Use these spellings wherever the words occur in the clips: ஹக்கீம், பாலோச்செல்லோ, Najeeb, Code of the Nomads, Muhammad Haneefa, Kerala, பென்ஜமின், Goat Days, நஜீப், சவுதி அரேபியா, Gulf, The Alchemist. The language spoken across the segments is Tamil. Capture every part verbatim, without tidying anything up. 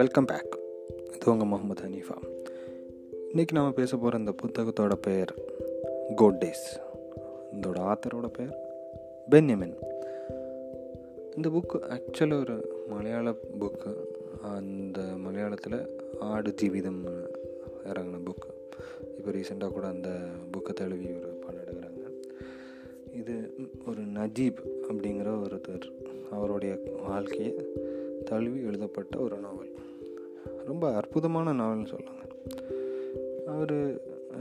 Welcome back. இது உங்கள் முகமது ஹனீஃபா. இன்றைக்கி நாம் பேச போகிற இந்த புத்தகத்தோட பெயர் கோட் டேஸ். இதோட ஆத்தரோட பெயர் பென்ஜமின். இந்த புக்கு ஆக்சுவலி ஒரு மலையாள புக்கு. அந்த மலையாளத்தில் ஆடு ஜீவிதம் இறங்கின புக்கு. இப்போ ரீசெண்டாக கூட அந்த புக்கை தழுவி ஒரு படம் எடுக்கிறாங்க. இது ஒரு நஜீப் அப்படிங்கிற ஒருத்தர் அவருடைய வாழ்க்கையை தழுவி எழுதப்பட்ட ஒரு நாவல். ரொம்ப அற்புதமான நாவல்னு சொல்லுவாங்க. அவர்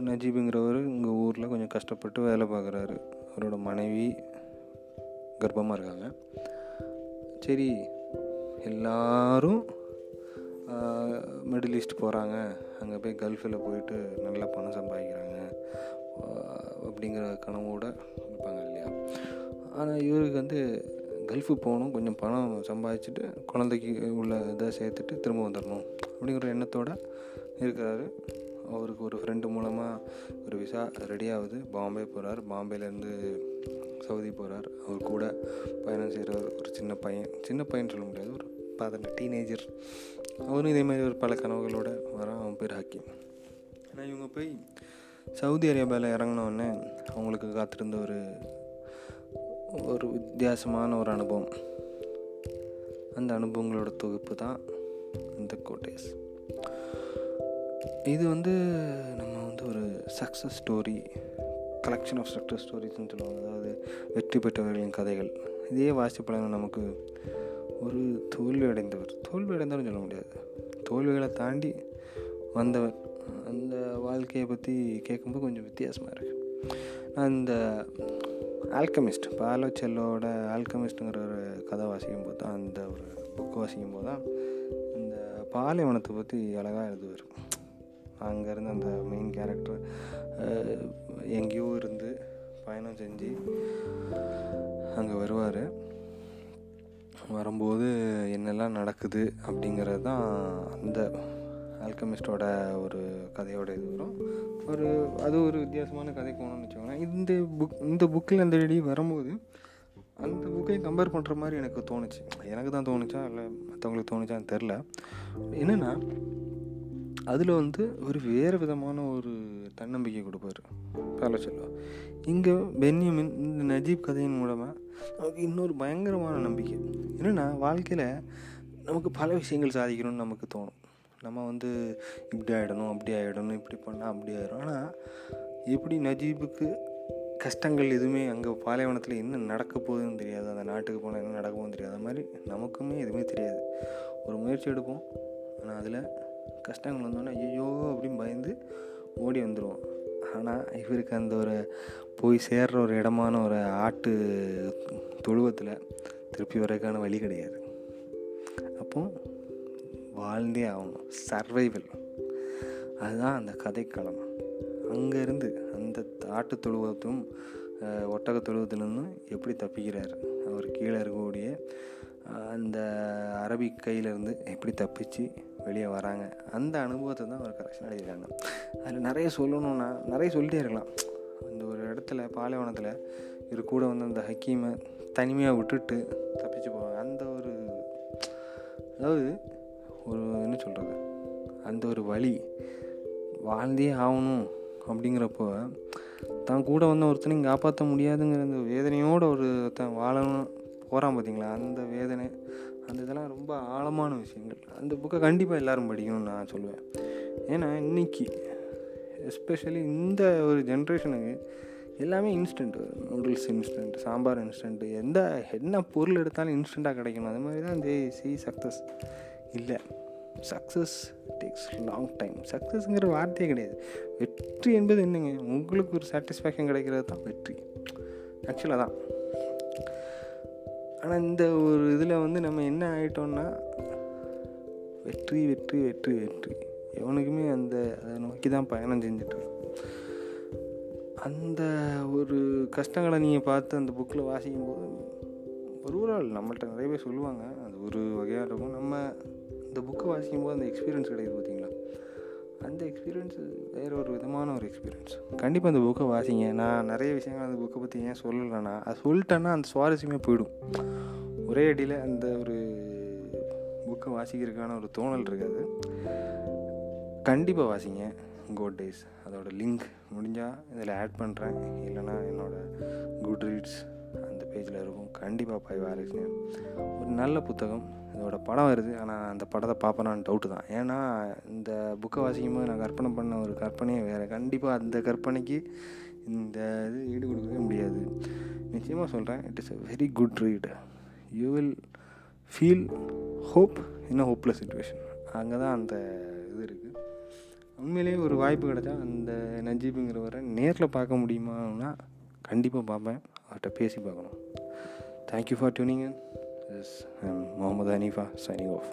நஜீபுங்கிறவர் இங்கே ஊரில் கொஞ்சம் கஷ்டப்பட்டு வேலை பார்க்குறாரு. அவரோட மனைவி கர்ப்பமாக இருக்காங்க. சரி, எல்லாரும் மிடில் ஈஸ்ட் போகிறாங்க, அங்கே போய் கல்ஃபில் போயிட்டு நல்லா பணம் சம்பாதிக்கிறாங்க அப்படிங்கிற கனவோட இருப்பாங்க இல்லையா. ஆனால் இவருக்கு வந்து கல்ஃபு போகணும், கொஞ்சம் பணம் சம்பாதிச்சுட்டு குழந்தைக்கு உள்ள இதை சேர்த்துட்டு திரும்ப வந்துடணும் அப்படிங்கிற எண்ணத்தோடு இருக்கிறாரு. அவருக்கு ஒரு ஃப்ரெண்டு மூலமாக ஒரு விசா ரெடியாகுது. பாம்பே போகிறார். பாம்பேலேருந்து சவுதி போகிறார். அவர் கூட பயணம் செய்கிறார் ஒரு சின்ன பையன். சின்ன பையன் சொல்ல முடியாது, ஒரு பதினெட்டு டீனேஜர். அவரும் இதேமாதிரி ஒரு பல கனவுகளோடு வரான். அவன் பேர் ஹக்கீம். ஆனால் இவங்க போய் சவுதி அரேபியாவில் இறங்கினோடனே அவங்களுக்கு காத்திருந்த ஒரு ஒரு வித்தியாசமான ஒரு அனுபவம். அந்த அனுபவங்களோட தொகுப்பு தான் இந்த கோட் டேஸ். இது வந்து நம்ம வந்து ஒரு success story, collection of success ஸ்டோரிஸ்ன்னு சொல்லுவாங்க. அதாவது வெற்றி பெற்றவர்களின் கதைகள். இதே வாசி பழங்கள் நமக்கு ஒரு தோல்வி அடைந்தவர், தோல்வி அடைந்தவர்னு சொல்ல முடியாது, தோல்விகளை தாண்டி வந்தவர் அந்த வாழ்க்கையை பற்றி கேட்கும்போது கொஞ்சம் வித்தியாசமாக இருக்குது. நான் இந்த ஆல்கமிஸ்ட் பாலோச்செல்லோட ஆல்கமிஸ்ட்டுங்கிற ஒரு கதை வாசிக்கும் போது தான், அந்த ஒரு புக்கு வாசிக்கும் போது தான் இந்த பாலைவனத்தை பற்றி அழகாக எழுதுவார். அங்கேருந்து அந்த மெயின் கேரக்டர் எங்கேயோ இருந்து பயணம் செஞ்சு அங்கே வருவார். வரும்போது என்னெல்லாம் நடக்குது அப்படிங்கிறது தான் அந்த ஆல்கமிஸ்டோட ஒரு கதையோட இது வரும். ஒரு அது ஒரு வித்தியாசமான கதை போகணும்னு வச்சுக்கோங்க. இந்த புக் இந்த புக்கில் அந்த எழுதி வரும்போது அந்த புக்கையும் கம்பேர் பண்ணுற மாதிரி எனக்கு தோணுச்சு. எனக்கு தான் தோணுச்சா இல்லை மற்றவங்களுக்கு தோணுச்சான்னு தெரில. என்னென்னா அதில் வந்து ஒரு வேறு விதமான ஒரு தன்னம்பிக்கை கொடுப்பார் பாலோ செல்வா. இங்கே பென்ஜமின் இந்த நஜீப் கதையின் மூலமாக நமக்கு இன்னொரு பயங்கரமான நம்பிக்கை. என்னென்னா வாழ்க்கையில் நமக்கு பல விஷயங்கள் சாதிக்கணும்னு நமக்கு தோணும். நம்ம வந்து இப்படி ஆகிடணும், அப்படி ஆகிடணும், இப்படி பண்ணால் அப்படி ஆகிடும். ஆனால் எப்படி நஜீபுக்கு கஷ்டங்கள் எதுவுமே, அங்கே பாலைவனத்தில் என்ன நடக்க போகுதுன்னு தெரியாது, அந்த நாட்டுக்கு போனால் என்ன நடக்க போகுதுன்னு தெரியாது, அது மாதிரி நமக்குமே எதுவுமே தெரியாது. ஒரு முயற்சி எடுப்போம், ஆனால் அதில் கஷ்டங்கள் வந்தோன்னா ஐயோ அப்படின்னு பயந்து ஓடி வந்துடுவோம். ஆனால் இவருக்கு அந்த ஒரு போய் சேர்ற ஒரு இடமான ஒரு ஆட்டு தொழுவத்தில் திருப்பி வரக்கான வழி கிடையாது. அப்போது வாழ்ந்தே ஆகணும், சர்வைவல். அதுதான் அந்த கதைக்களம். அங்கேருந்து அந்த ஆட்டு தொழுவத்தும் ஒட்டக தொழுவத்திலேருந்து எப்படி தப்பிக்கிறார், அவர் கீழே இருக்கக்கூடிய அந்த அரபிக் கையிலேருந்து எப்படி தப்பிச்சு வெளியே வராங்க, அந்த அனுபவத்தை தான் அவர் கரெக்ஷன் அடைகிறாங்க. அதில் நிறைய சொல்லணுன்னா நிறைய சொல்லிட்டே இருக்கலாம். அந்த ஒரு இடத்துல பாலைவனத்தில் இவர் கூட வந்து அந்த ஹக்கீமை தனிமையாக விட்டுட்டு தப்பிச்சு போவாங்க. அந்த ஒரு அதாவது ஒரு என்ன சொல்கிறது, அந்த ஒரு வழி வாழ்ந்தே ஆகணும் அப்படிங்கிறப்போ தான் கூட வந்து ஒருத்தனையும் காப்பாற்ற முடியாதுங்கிற அந்த வேதனையோடு ஒருத்தன் வாழணும் போகிறான் பார்த்தீங்களா. அந்த வேதனை அந்த இதெல்லாம் ரொம்ப ஆழமான விஷயங்கள். அந்த புக்கை கண்டிப்பாக எல்லோரும் படிக்கணும்னு நான் சொல்லுவேன். ஏன்னா இன்றைக்கி எஸ்பெஷலி இந்த ஒரு ஜென்ரேஷனுக்கு எல்லாமே instant, noodles instant, sambar instant, எந்த என்ன பொருள் எடுத்தாலும் இன்ஸ்டண்ட்டாக கிடைக்கணும். அது மாதிரி தான் ஜெய் சி சக்ஸஸ் இல்லை. Success takes long time. சக்ஸஸ்ங்கிற வார்த்தையே கிடையாது. வெற்றி என்பது என்னங்க, உங்களுக்கு ஒரு சாட்டிஸ்ஃபேக்ஷன் கிடைக்கிறது தான் வெற்றி ஆக்சுவலாக தான். ஆனால் இந்த ஒரு இதில் வந்து நம்ம என்ன ஆகிட்டோம்னா வெற்றி வெற்றி வெற்றி வெற்றி எவனுக்குமே அந்த அதை நோக்கி தான் பயணம் செஞ்சுட்டு. அந்த ஒரு கஷ்டங்களை நீங்கள் பார்த்து அந்த புக்கில் வாசிக்கும்போது ஒரு ஒரு ஆள் நம்மள்கிட்ட நிறைய பேர் சொல்லுவாங்க, அது ஒரு வகையாக இருக்கும். நம்ம இந்த புக்கை வாசிக்கும்போது அந்த எக்ஸ்பீரியன்ஸ் கிடைக்குது பார்த்தீங்களா. அந்த எக்ஸ்பீரியன்ஸ் வேறு ஒரு விதமான ஒரு எக்ஸ்பீரியன்ஸ். கண்டிப்பாக அந்த புக்கை வாசிங்க. நான் நிறைய விஷயங்கள் அந்த புக்கை பற்றி ஏன் சொல்லலைன்னா, அது சொல்லிட்டேன்னா அந்த சுவாரஸ்யமே போயிடும். ஒரே அடியில் அந்த ஒரு புக்கை எல்லாருக்கும் வாசிக்கிறதுக்கான ஒரு தோணல் இருக்காது. கண்டிப்பாக வாசிங்க கோட் டேஸ். அதோடய லிங்க் முடிஞ்சால் இதில் ஆட் பண்ணுறேன், இல்லைனா என்னோடய குட்ரீட்ஸ் அந்த பேஜில் இருக்கும், கண்டிப்பாக போய் வாசிங்க. ஒரு நல்ல புத்தகம். இதோட படம் வருது, ஆனால் அந்த படத்தை பார்ப்பேனான்னு டவுட்டு தான். ஏன்னா இந்த புக்கை வாசிக்கும் போது நான் கற்பனை பண்ண ஒரு கற்பனையே வேறு. கண்டிப்பாக அந்த கற்பனைக்கு இந்த இது ஈடு கொடுக்கவே முடியாது. நிச்சயமாக சொல்கிறேன், it is a very good read. You will feel hope in a hopeless situation. அங்கே தான் அந்த இது இருக்குது. உண்மையிலேயே ஒரு வாய்ப்பு கிடச்சா அந்த நஜீபுங்கிறவரை நேரில் பார்க்க முடியுமான்னா கண்டிப்பாக பார்ப்பேன், அவர்கிட்ட பேசி பார்க்கணும். Thank you for tuning in. This is um, Muhammad Haneefa signing off.